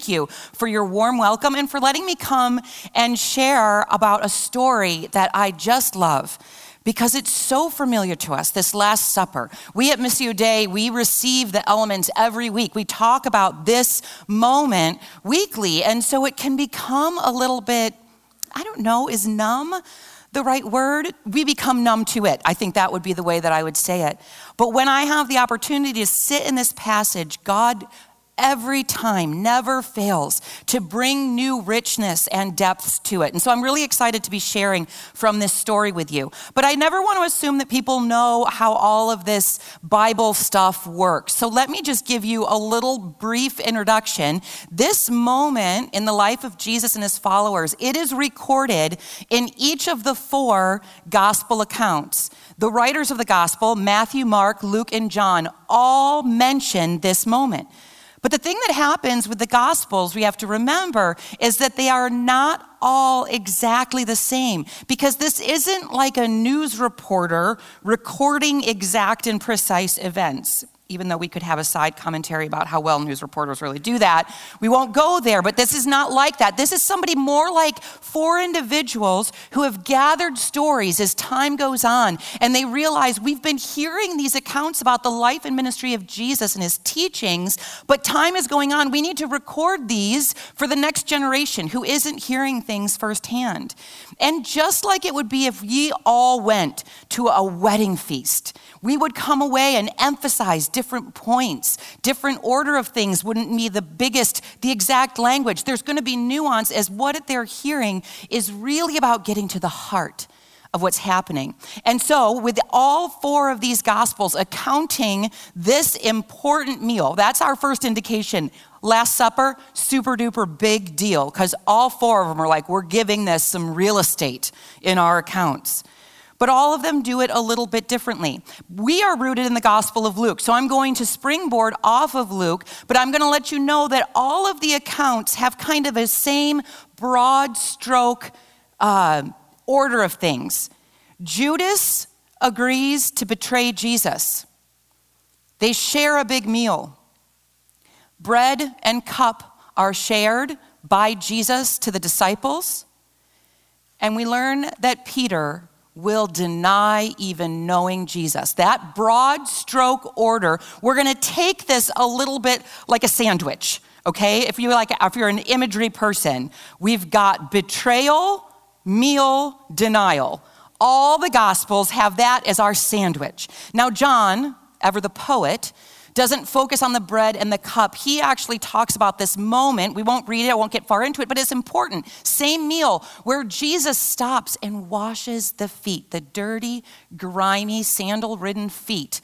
thank you for your warm welcome and for letting me come and share about a story that I just love, because it's so familiar to us, this Last Supper. We at Missio Dei, we receive the elements every week. We talk about this moment weekly, and so it can become a little bit, I don't know, is numb the right word? We become numb to it. I think that would be the way that I would say it. But when I have the opportunity to sit in this passage, God every time never fails to bring new richness and depth to it. And so I'm really excited to be sharing from this story with you. But I never want to assume that people know how all of this Bible stuff works. So let me just give you a little brief introduction. This moment in the life of Jesus and his followers, it is recorded in each of the four gospel accounts. The writers of the gospel, Matthew, Mark, Luke, and John, all mention this moment. But the thing that happens with the Gospels, we have to remember, is that they are not all exactly the same, because this isn't like a news reporter recording exact and precise events, even though we could have a side commentary about how well news reporters really do that. We won't go there, but this is not like that. This is somebody more like four individuals who have gathered stories as time goes on, and they realize we've been hearing these accounts about the life and ministry of Jesus and his teachings, but time is going on. We need to record these for the next generation who isn't hearing things firsthand. And just like it would be if ye all went to a wedding feast, we would come away and emphasize different points. Different order of things wouldn't be the biggest, the exact language. There's going to be nuance, as what they're hearing is really about getting to the heart of what's happening. And so with all four of these gospels accounting this important meal, that's our first indication. Last Supper, super duper big deal, because all four of them are like, we're giving this some real estate in our accounts. But all of them do it a little bit differently. We are rooted in the Gospel of Luke, so I'm going to springboard off of Luke, but I'm going to let you know that all of the accounts have kind of a same broad stroke order of things. Judas agrees to betray Jesus. They share a big meal. Bread and cup are shared by Jesus to the disciples. And we learn that Peter will deny even knowing Jesus. That broad stroke order, we're gonna take this a little bit like a sandwich, okay? If you're an imagery person, we've got betrayal, meal, denial. All the gospels have that as our sandwich. Now John, ever the poet, doesn't focus on the bread and the cup. He actually talks about this moment. We won't read it, I won't get far into it, but it's important. Same meal where Jesus stops and washes the feet, the dirty, grimy, sandal-ridden feet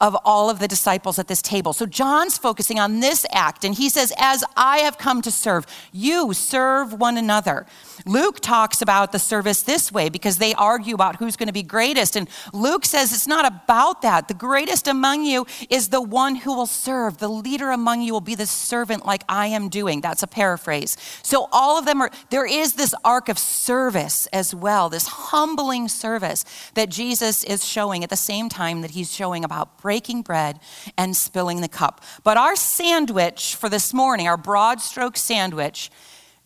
of all of the disciples at this table. So John's focusing on this act, and he says, as I have come to serve, you serve one another. Luke talks about the service this way, because they argue about who's going to be greatest, and Luke says it's not about that. The greatest among you is the one who will serve. The leader among you will be the servant, like I am doing. That's a paraphrase. So all of them are, there is this arc of service as well, this humbling service that Jesus is showing at the same time that he's showing about breaking bread and spilling the cup. But our sandwich for this morning, our broad stroke sandwich,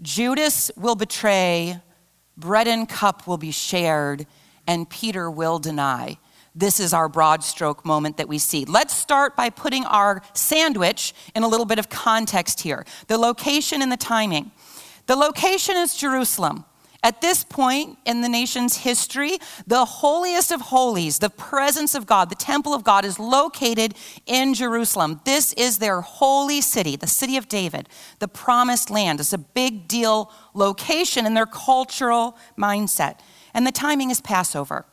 Judas will betray, bread and cup will be shared, and Peter will deny. This is our broad stroke moment that we see. Let's start by putting our sandwich in a little bit of context here. The location and the timing. The location is Jerusalem. At this point in the nation's history, the holiest of holies, the presence of God, the temple of God is located in Jerusalem. This is their holy city, the city of David, the promised land. It's a big deal location in their cultural mindset. And the timing is Passover.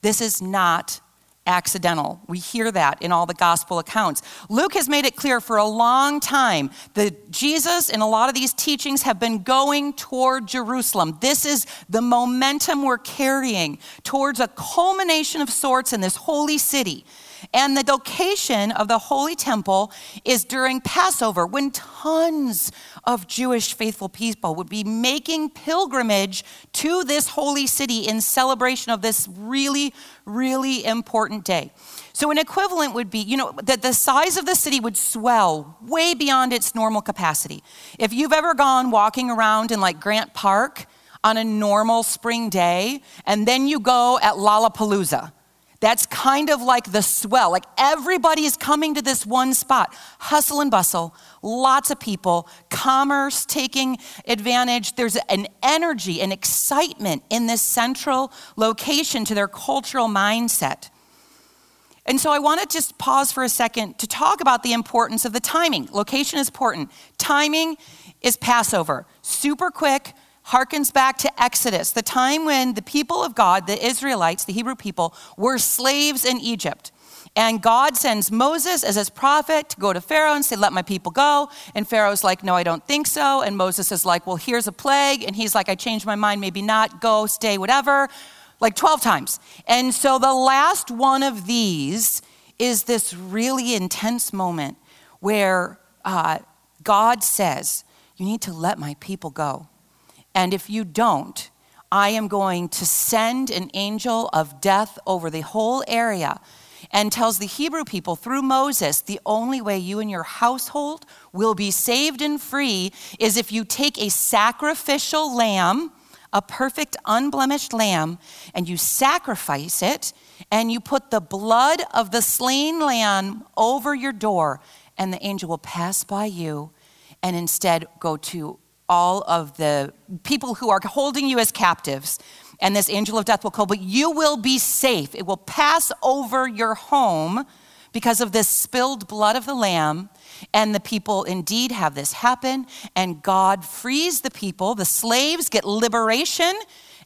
This is not accidental. We hear that in all the gospel accounts. Luke has made it clear for a long time that Jesus and a lot of these teachings have been going toward Jerusalem. This is the momentum we're carrying towards a culmination of sorts in this holy city. And the location of the Holy Temple is during Passover, when tons of Jewish faithful people would be making pilgrimage to this holy city in celebration of this really, really important day. So an equivalent would be, that the size of the city would swell way beyond its normal capacity. If you've ever gone walking around in like Grant Park on a normal spring day, and then you go at Lollapalooza, that's kind of like the swell. Like everybody is coming to this one spot. Hustle and bustle, lots of people, commerce taking advantage. There's an energy and excitement in this central location to their cultural mindset. And so I want to just pause for a second to talk about the importance of the timing. Location is important. Timing is Passover. Super quick. Harkens back to Exodus, the time when the people of God, the Israelites, the Hebrew people, were slaves in Egypt. And God sends Moses as his prophet to go to Pharaoh and say, let my people go. And Pharaoh's like, no, I don't think so. And Moses is like, well, here's a plague. And he's like, I changed my mind, maybe not, go, stay, whatever, like 12 times. And so the last one of these is this really intense moment where God says, you need to let my people go. And if you don't, I am going to send an angel of death over the whole area, and tells the Hebrew people through Moses, the only way you and your household will be saved and free is if you take a sacrificial lamb, a perfect unblemished lamb, and you sacrifice it, and you put the blood of the slain lamb over your door, and the angel will pass by you and instead go to all of the people who are holding you as captives, and this angel of death will come, but you will be safe. It will pass over your home because of this spilled blood of the lamb, and the people indeed have this happen, and God frees the people. The slaves get liberation,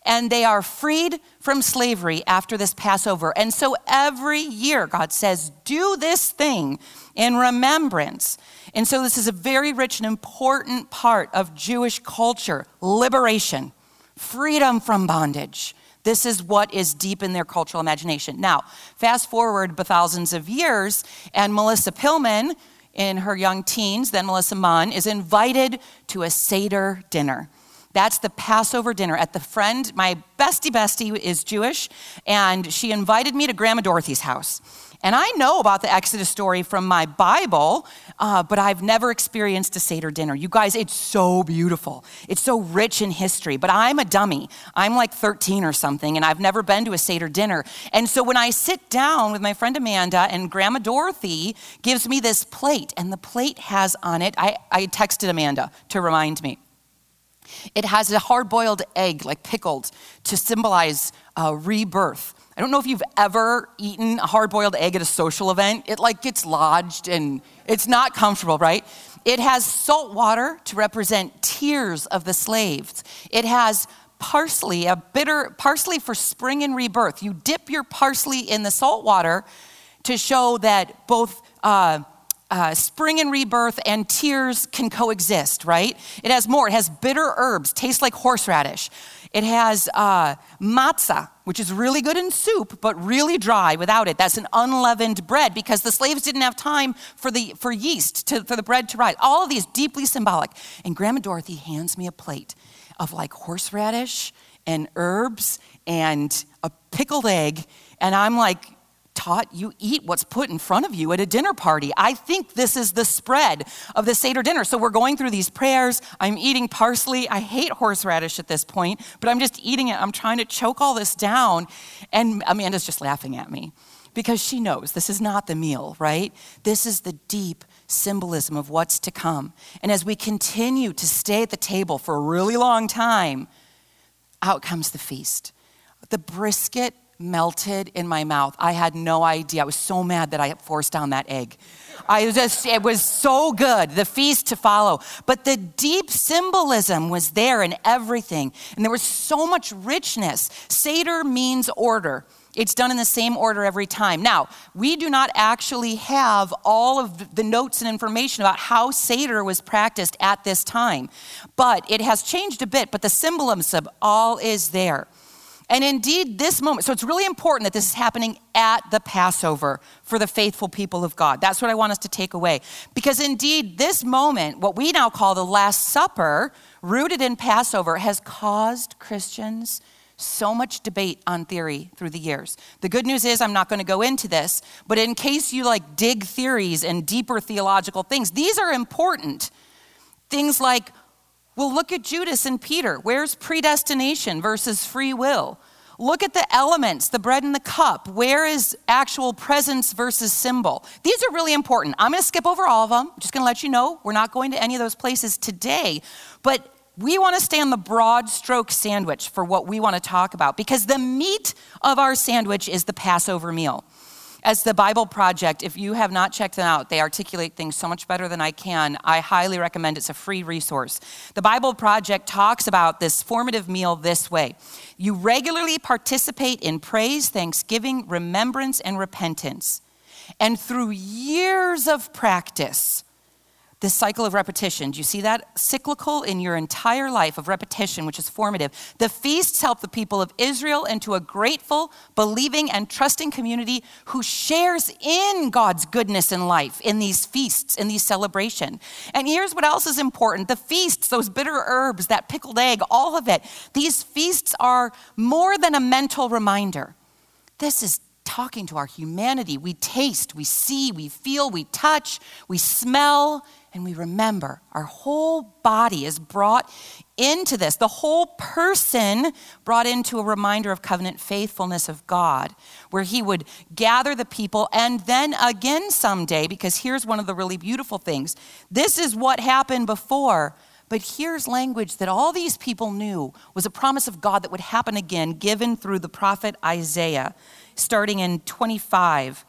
and they are freed from slavery after this Passover. And so every year, God says, do this thing in remembrance. And so this is a very rich and important part of Jewish culture, liberation, freedom from bondage. This is what is deep in their cultural imagination. Now, fast forward thousands of years, and Melissa Pillman, in her young teens, then Melissa Mann, is invited to a Seder dinner. That's the Passover dinner at the friend, my bestie is Jewish, and she invited me to Grandma Dorothy's house. And I know about the Exodus story from my Bible, but I've never experienced a Seder dinner. You guys, it's so beautiful. It's so rich in history, but I'm a dummy. I'm like 13 or something, and I've never been to a Seder dinner. And so when I sit down with my friend Amanda, and Grandma Dorothy gives me this plate, and the plate has on it, I texted Amanda to remind me. It has a hard-boiled egg, like pickled, to symbolize rebirth. I don't know if you've ever eaten a hard-boiled egg at a social event. It like gets lodged and it's not comfortable, right? It has salt water to represent tears of the slaves. It has parsley, a bitter parsley for spring and rebirth. You dip your parsley in the salt water to show that both spring and rebirth and tears can coexist, right? It has more. It has bitter herbs, tastes like horseradish. It has matzah, which is really good in soup, but really dry without it. That's an unleavened bread because the slaves didn't have time for yeast, for the bread to rise. All of these deeply symbolic. And Grandma Dorothy hands me a plate of like horseradish and herbs and a pickled egg. And I'm like, taught you eat what's put in front of you at a dinner party. I think this is the spread of the Seder dinner. So we're going through these prayers. I'm eating parsley. I hate horseradish at this point, but I'm just eating it. I'm trying to choke all this down. And Amanda's just laughing at me because she knows this is not the meal, right? This is the deep symbolism of what's to come. And as we continue to stay at the table for a really long time, out comes the feast. The brisket melted in my mouth. I had no idea. I was so mad that I forced down that egg. It was so good, the feast to follow. But the deep symbolism was there in everything. And there was so much richness. Seder means order. It's done in the same order every time. Now, we do not actually have all of the notes and information about how Seder was practiced at this time, but it has changed a bit, but the symbolism all is there. And indeed, this moment, so it's really important that this is happening at the Passover for the faithful people of God. That's what I want us to take away. Because indeed, this moment, what we now call the Last Supper, rooted in Passover, has caused Christians so much debate on theory through the years. The good news is I'm not going to go into this, but in case you like dig theories and deeper theological things, these are important. Things like, well, look at Judas and Peter. Where's predestination versus free will? Look at the elements, the bread and the cup. Where is actual presence versus symbol? These are really important. I'm going to skip over all of them. I'm just going to let you know we're not going to any of those places today, but we want to stay on the broad stroke sandwich for what we want to talk about, because the meat of our sandwich is the Passover meal. As the Bible Project, if you have not checked them out, they articulate things so much better than I can. I highly recommend it. It's a free resource. The Bible Project talks about this formative meal this way. You regularly participate in praise, thanksgiving, remembrance, and repentance. And through years of practice, this cycle of repetition, do you see that? Cyclical in your entire life of repetition, which is formative. The feasts help the people of Israel into a grateful, believing, and trusting community who shares in God's goodness in life, in these feasts, in these celebration. And here's what else is important. The feasts, those bitter herbs, that pickled egg, all of it. These feasts are more than a mental reminder. This is talking to our humanity. We taste, we see, we feel, we touch, we smell, and we remember. Our whole body is brought into this. The whole person brought into a reminder of covenant faithfulness of God, where he would gather the people and then again someday, because here's one of the really beautiful things. This is what happened before, but here's language that all these people knew was a promise of God that would happen again, given through the prophet Isaiah, starting in 25.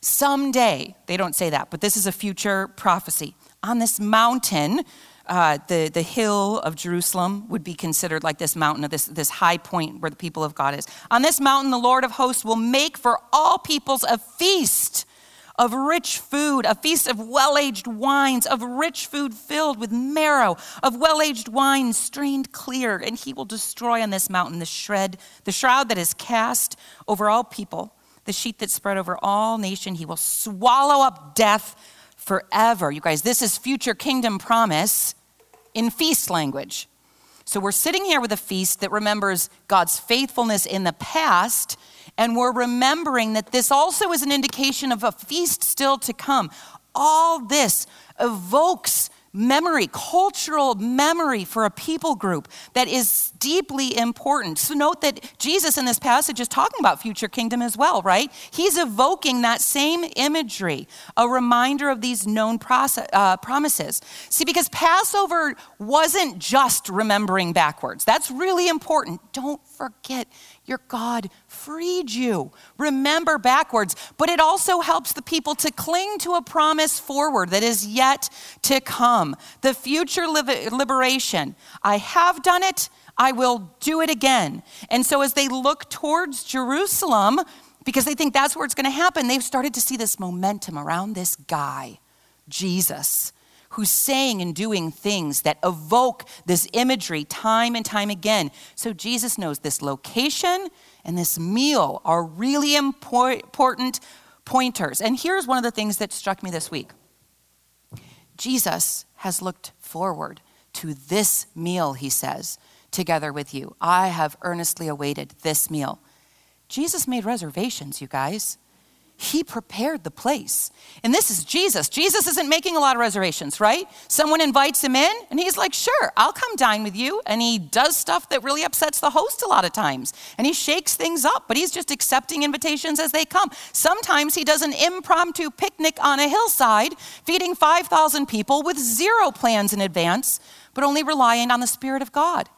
Someday, they don't say that, but this is a future prophecy. On this mountain, the hill of Jerusalem would be considered like this mountain, this high point where the people of God is. On this mountain, the Lord of hosts will make for all peoples a feast of rich food, a feast of well-aged wines, of rich food filled with marrow, of well-aged wine strained clear, and he will destroy on this mountain the shroud that is cast over all people, the sheet that spread over all nation. He will swallow up death forever. You guys, this is future kingdom promise in feast language. So we're sitting here with a feast that remembers God's faithfulness in the past, and we're remembering that this also is an indication of a feast still to come. All this evokes memory, cultural memory for a people group that is deeply important. So note that Jesus in this passage is talking about future kingdom as well, right? He's evoking that same imagery, a reminder of these known promises. See, because Passover wasn't just remembering backwards. That's really important. Don't forget your God freed you. Remember backwards, but it also helps the people to cling to a promise forward that is yet to come. The future liberation. I have done it. I will do it again. And so as they look towards Jerusalem, because they think that's where it's going to happen, they've started to see this momentum around this guy, Jesus, who's saying and doing things that evoke this imagery time and time again. So Jesus knows this location and this meal are really important pointers. And here's one of the things that struck me this week. Jesus has looked forward to this meal, he says, together with you. I have earnestly awaited this meal. Jesus made reservations, you guys. He prepared the place. And this is Jesus. Jesus isn't making a lot of reservations, right? Someone invites him in and he's like, sure, I'll come dine with you. And he does stuff that really upsets the host a lot of times. And he shakes things up, but he's just accepting invitations as they come. Sometimes he does an impromptu picnic on a hillside, feeding 5,000 people with zero plans in advance, but only relying on the Spirit of God.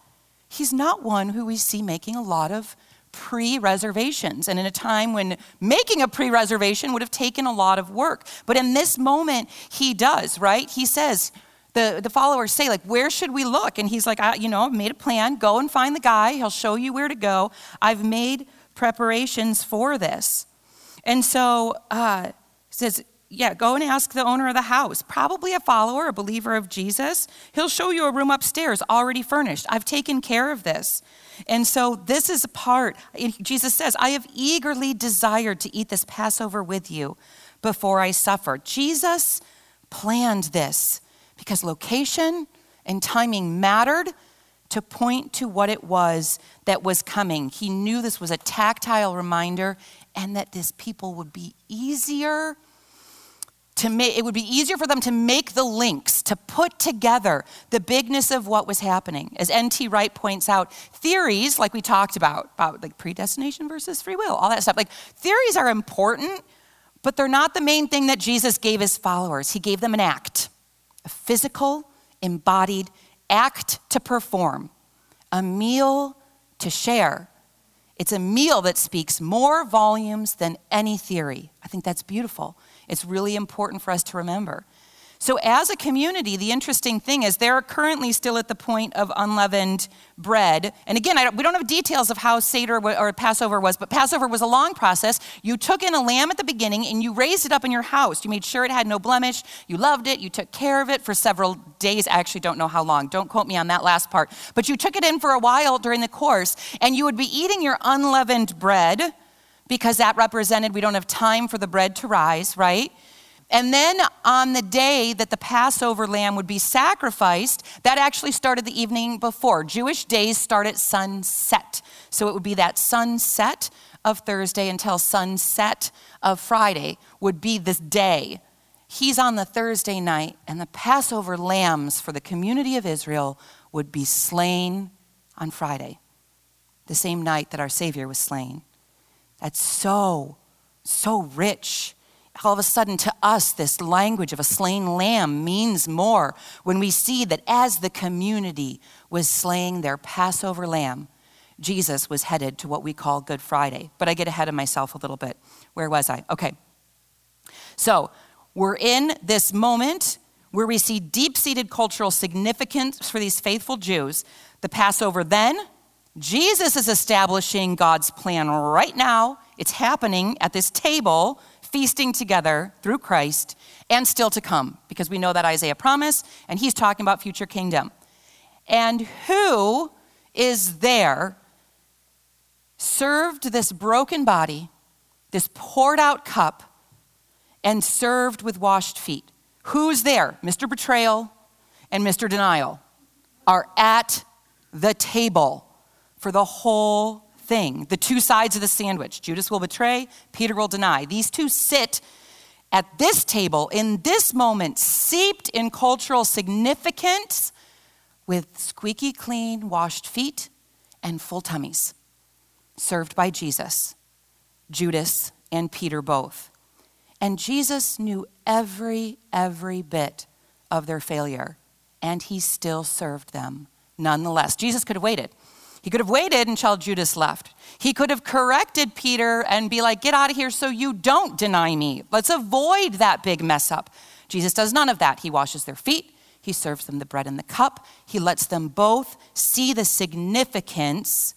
He's not one who we see making a lot of pre-reservations, and in a time when making a pre-reservation would have taken a lot of work. But in this moment, he does, right? He says, the followers say, like, where should we look? And he's like, I've made a plan. Go and find the guy. He'll show you where to go. I've made preparations for this. And so he says, Yeah, go and ask the owner of the house, probably a follower, a believer of Jesus. He'll show you a room upstairs already furnished. I've taken care of this. And so this is a part. Jesus says, I have eagerly desired to eat this Passover with you before I suffer. Jesus planned this because location and timing mattered to point to what it was that was coming. He knew this was a tactile reminder and that this people would be easier to make, it would be easier for them to make the links, to put together the bigness of what was happening. As N. T. Wright points out, theories, like we talked about like predestination versus free will, all that stuff, like theories are important, but they're not the main thing that Jesus gave his followers. He gave them an act, a physical, embodied act to perform, a meal to share. It's a meal that speaks more volumes than any theory. I think that's beautiful. It's really important for us to remember. So as a community, the interesting thing is they're currently still at the point of unleavened bread. And again, we don't have details of how Seder or Passover was, but Passover was a long process. You took in a lamb at the beginning and you raised it up in your house. You made sure it had no blemish. You loved it. You took care of it for several days. I actually don't know how long. Don't quote me on that last part. But you took it in for a while during the course, and you would be eating your unleavened bread because that represented we don't have time for the bread to rise, right? And then on the day that the Passover lamb would be sacrificed, that actually started the evening before. Jewish days start at sunset. So it would be that sunset of Thursday until sunset of Friday would be this day. He's on the Thursday night, and the Passover lambs for the community of Israel would be slain on Friday, the same night that our Savior was slain. That's so, so rich. All of a sudden, to us, this language of a slain lamb means more when we see that as the community was slaying their Passover lamb, Jesus was headed to what we call Good Friday. But I get ahead of myself a little bit. Where was I? Okay. So we're in this moment where we see deep-seated cultural significance for these faithful Jews. The Passover then, Jesus is establishing God's plan right now. It's happening at this table, feasting together through Christ, and still to come, because we know that Isaiah promise, and he's talking about future kingdom. And who is there served this broken body, this poured out cup, and served with washed feet? Who's there? Mr. Betrayal and Mr. Denial are at the table for the whole thing, the two sides of the sandwich. Judas will betray, Peter will deny. These two sit at this table in this moment, seeped in cultural significance, with squeaky clean washed feet and full tummies, served by Jesus, Judas and Peter both. And Jesus knew every bit of their failure, and he still served them nonetheless. Jesus could have waited. He could have waited until Judas left. He could have corrected Peter and be like, get out of here so you don't deny me. Let's avoid that big mess up. Jesus does none of that. He washes their feet. He serves them the bread and the cup. He lets them both see the significance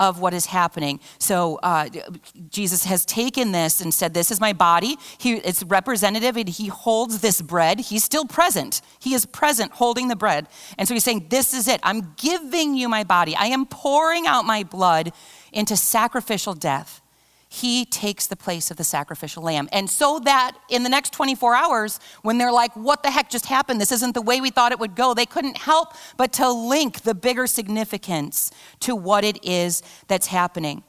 of what is happening. So Jesus has taken this and said, this is my body. It's representative, and he holds this bread. He's still present. He is present holding the bread. And so he's saying, this is it. I'm giving you my body. I am pouring out my blood into sacrificial death. He takes the place of the sacrificial lamb. And so that in the next 24 hours, when they're like, what the heck just happened? This isn't the way we thought it would go. They couldn't help but to link the bigger significance to what it is that's happening.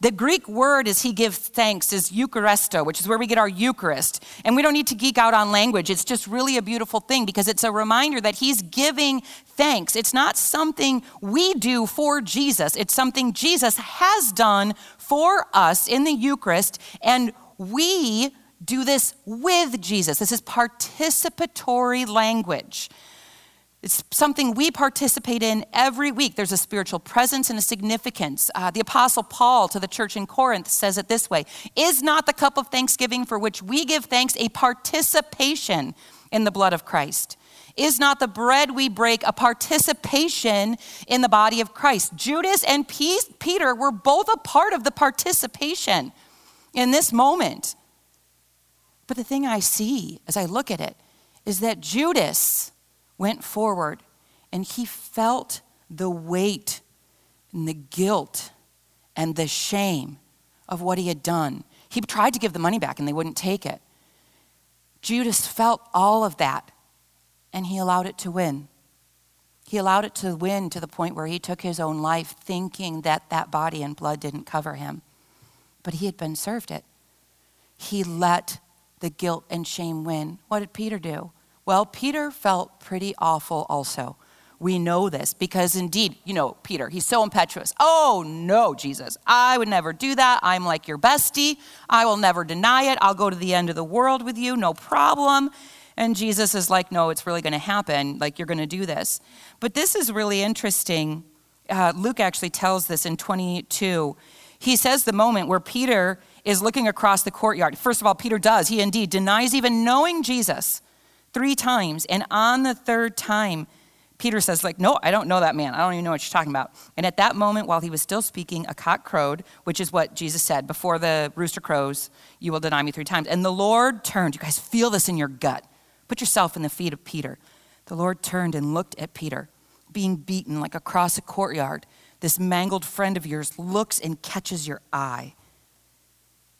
The Greek word as he gives thanks is Eucharisto, which is where we get our Eucharist. And we don't need to geek out on language. It's just really a beautiful thing because it's a reminder that he's giving thanks. It's not something we do for Jesus. It's something Jesus has done for us in the Eucharist. And we do this with Jesus. This is participatory language. It's something we participate in every week. There's a spiritual presence and a significance. The Apostle Paul to the church in Corinth says it this way: is not the cup of thanksgiving for which we give thanks a participation in the blood of Christ? Is not the bread we break a participation in the body of Christ? Judas and Peter were both a part of the participation in this moment. But the thing I see as I look at it is that Judas went forward and he felt the weight and the guilt and the shame of what he had done. He tried to give the money back and they wouldn't take it. Judas felt all of that and he allowed it to win. He allowed it to win to the point where he took his own life, thinking that that body and blood didn't cover him. But he had been served it. He let the guilt and shame win. What did Peter do? Well, Peter felt pretty awful also. We know this because indeed, you know, Peter, he's so impetuous. Oh no, Jesus, I would never do that. I'm like your bestie. I will never deny it. I'll go to the end of the world with you, no problem. And Jesus is like, no, it's really gonna happen. Like, you're gonna do this. But this is really interesting. Luke actually tells this in 22. He says the moment where Peter is looking across the courtyard. First of all, Peter does. He indeed denies even knowing Jesus 3 times. And on the 3rd time, Peter says, like, no, I don't know that man. I don't even know what you're talking about. And at that moment, while he was still speaking, a cock crowed, which is what Jesus said, before the rooster crows, you will deny me 3 times. And the Lord turned. You guys feel this in your gut. Put yourself in the feet of Peter. The Lord turned and looked at Peter, being beaten like across a courtyard. This mangled friend of yours looks and catches your eye.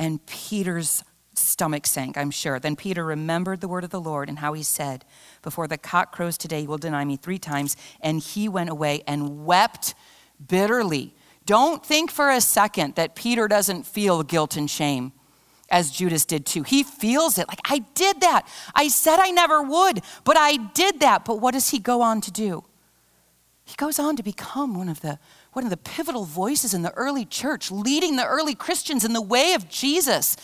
And Peter's stomach sank, I'm sure. Then Peter remembered the word of the Lord and how he said, before the cock crows today, you will deny me 3 times. And he went away and wept bitterly. Don't think for a second that Peter doesn't feel guilt and shame, as Judas did too. He feels it. Like, I did that. I said I never would, but I did that. But what does he go on to do? He goes on to become one of the pivotal voices in the early church, leading the early Christians in the way of Jesus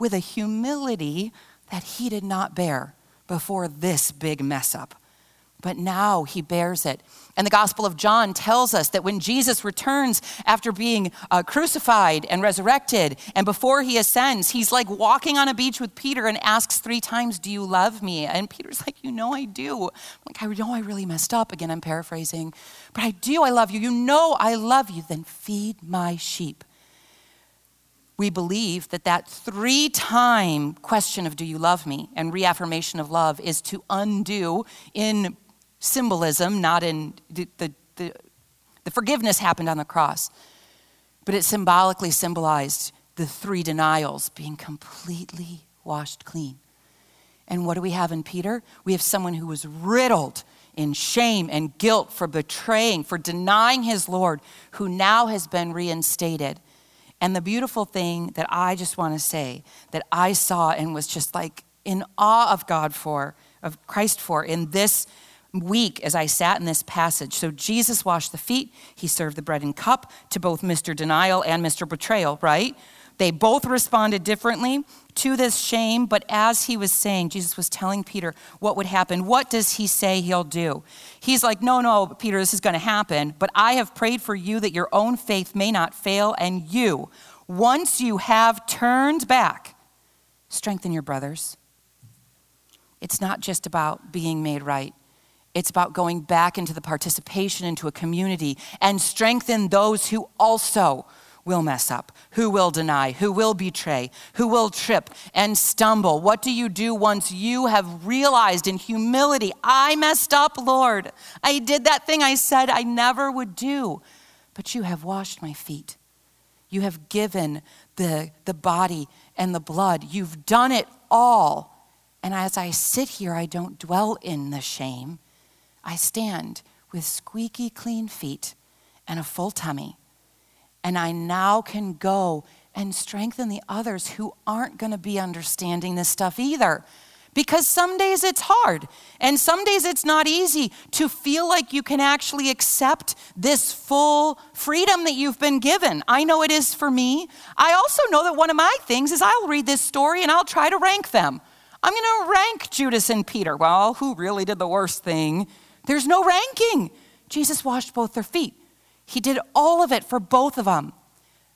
with a humility that he did not bear before this big mess up. But now he bears it. And the Gospel of John tells us that when Jesus returns after being crucified and resurrected, and before he ascends, he's like walking on a beach with Peter and asks 3 times, do you love me? And Peter's like, you know I do. I'm like, I know I really messed up. Again, I'm paraphrasing. But I do, I love you. You know I love you. Then feed my sheep. We believe that 3-time question of do you love me and reaffirmation of love is to undo in symbolism, not in the forgiveness happened on the cross, but it symbolically symbolized the 3 denials being completely washed clean. And what do we have in Peter? We have someone who was riddled in shame and guilt for betraying, for denying his Lord, who now has been reinstated. And the beautiful thing that I just want to say that I saw and was just like in awe of God for, of Christ for, in this week as I sat in this passage. So Jesus washed the feet. He served the bread and cup to both Mr. Denial and Mr. Betrayal, right? They both responded differently to this shame. But as he was saying, Jesus was telling Peter what would happen. What does he say he'll do? He's like, no, Peter, this is going to happen. But I have prayed for you that your own faith may not fail. And you, once you have turned back, strengthen your brothers. It's not just about being made right. It's about going back into the participation, into a community, and strengthen those who also will mess up, who will deny, who will betray, who will trip and stumble. What do you do once you have realized in humility, I messed up, Lord. I did that thing I said I never would do, but you have washed my feet. You have given the body and the blood. You've done it all. And as I sit here, I don't dwell in the shame. I stand with squeaky clean feet and a full tummy, and I now can go and strengthen the others who aren't gonna be understanding this stuff either. Because some days it's hard, and some days it's not easy to feel like you can actually accept this full freedom that you've been given. I know it is for me. I also know that one of my things is I'll read this story and I'll try to rank them. I'm gonna rank Judas and Peter. Well, who really did the worst thing? There's no ranking. Jesus washed both their feet. He did all of it for both of them.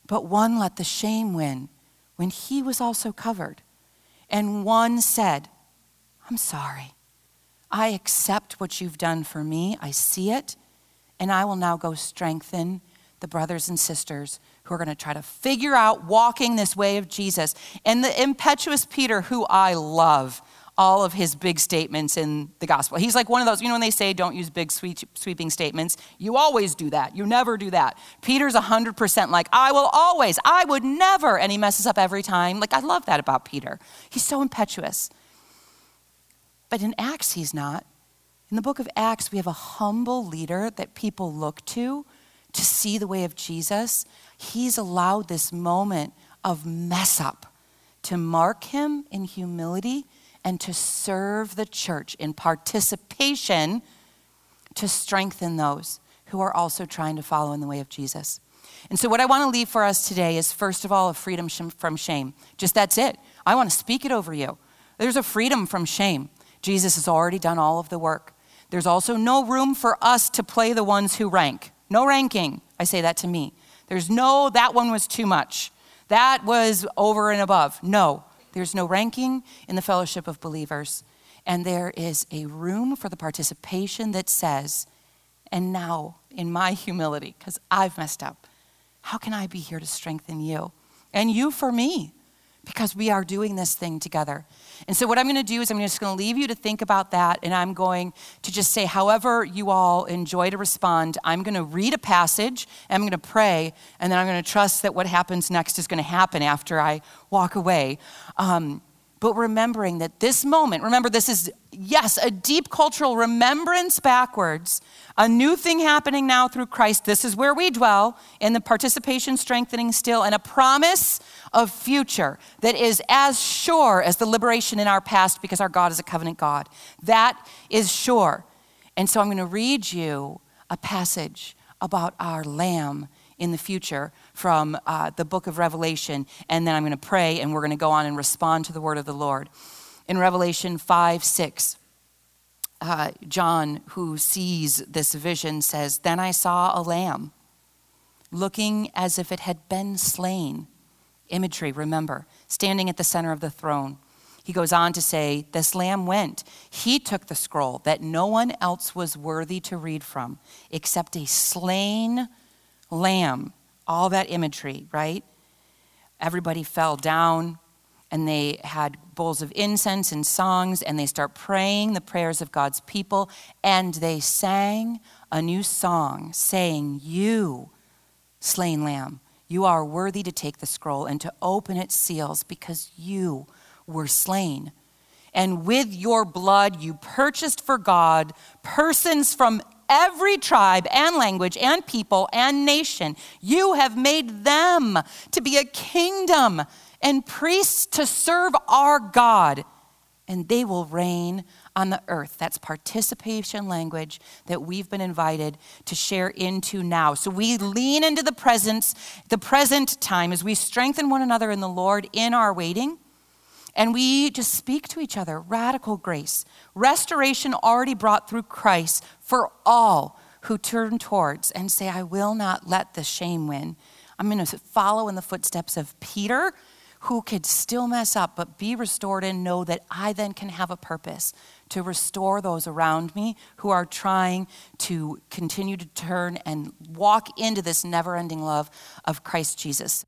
But one let the shame win when he was also covered. And one said, I'm sorry. I accept what you've done for me. I see it. And I will now go strengthen the brothers and sisters who are going to try to figure out walking this way of Jesus. And the impetuous Peter, who I love all of his big statements in the gospel. He's like one of those, you know when they say don't use big sweeping statements? You always do that. You never do that. Peter's 100% like, I will always, I would never. And he messes up every time. Like, I love that about Peter. He's so impetuous. But in Acts, he's not. In the book of Acts, we have a humble leader that people look to see the way of Jesus. He's allowed this moment of mess up to mark him in humility and to serve the church in participation to strengthen those who are also trying to follow in the way of Jesus. And so what I want to leave for us today is, first of all, a freedom from shame. Just that's it. I want to speak it over you. There's a freedom from shame. Jesus has already done all of the work. There's also no room for us to play the ones who rank. No ranking. I say that to me. There's no, that one was too much. That was over and above. No, there's no ranking in the fellowship of believers. And there is a room for the participation that says, and now in my humility, because I've messed up, how can I be here to strengthen you? And you for me, because we are doing this thing together. And so what I'm going to do is I'm just going to leave you to think about that. And I'm going to just say, however you all enjoy to respond, I'm going to read a passage, and I'm going to pray, and then I'm going to trust that what happens next is going to happen after I walk away. But remembering that this moment, remember this is, yes, a deep cultural remembrance backwards, a new thing happening now through Christ. This is where we dwell in the participation strengthening still, and a promise of future that is as sure as the liberation in our past, because our God is a covenant God. That is sure. And so I'm going to read you a passage about our Lamb in the future from the book of Revelation, and then I'm going to pray, and we're going to go on and respond to the word of the Lord. In Revelation 5:6, John, who sees this vision, says, "Then I saw a lamb looking as if it had been slain." Imagery, remember, standing at the center of the throne. He goes on to say, this lamb went. He took the scroll that no one else was worthy to read from except a slain lamb. All that imagery, right? Everybody fell down, and they had bowls of incense and songs, and they start praying the prayers of God's people, and they sang a new song saying, "You, slain lamb, you are worthy to take the scroll and to open its seals, because you were slain. And with your blood, you purchased for God persons from every tribe and language and people and nation. You have made them to be a kingdom and priests to serve our God, and they will reign on the earth." That's participation language that we've been invited to share into now. So we lean into the present time as we strengthen one another in the Lord in our waiting. And we just speak to each other, radical grace, restoration already brought through Christ for all who turn towards and say, I will not let the shame win. I'm going to follow in the footsteps of Peter, who could still mess up, but be restored and know that I then can have a purpose to restore those around me who are trying to continue to turn and walk into this never-ending love of Christ Jesus.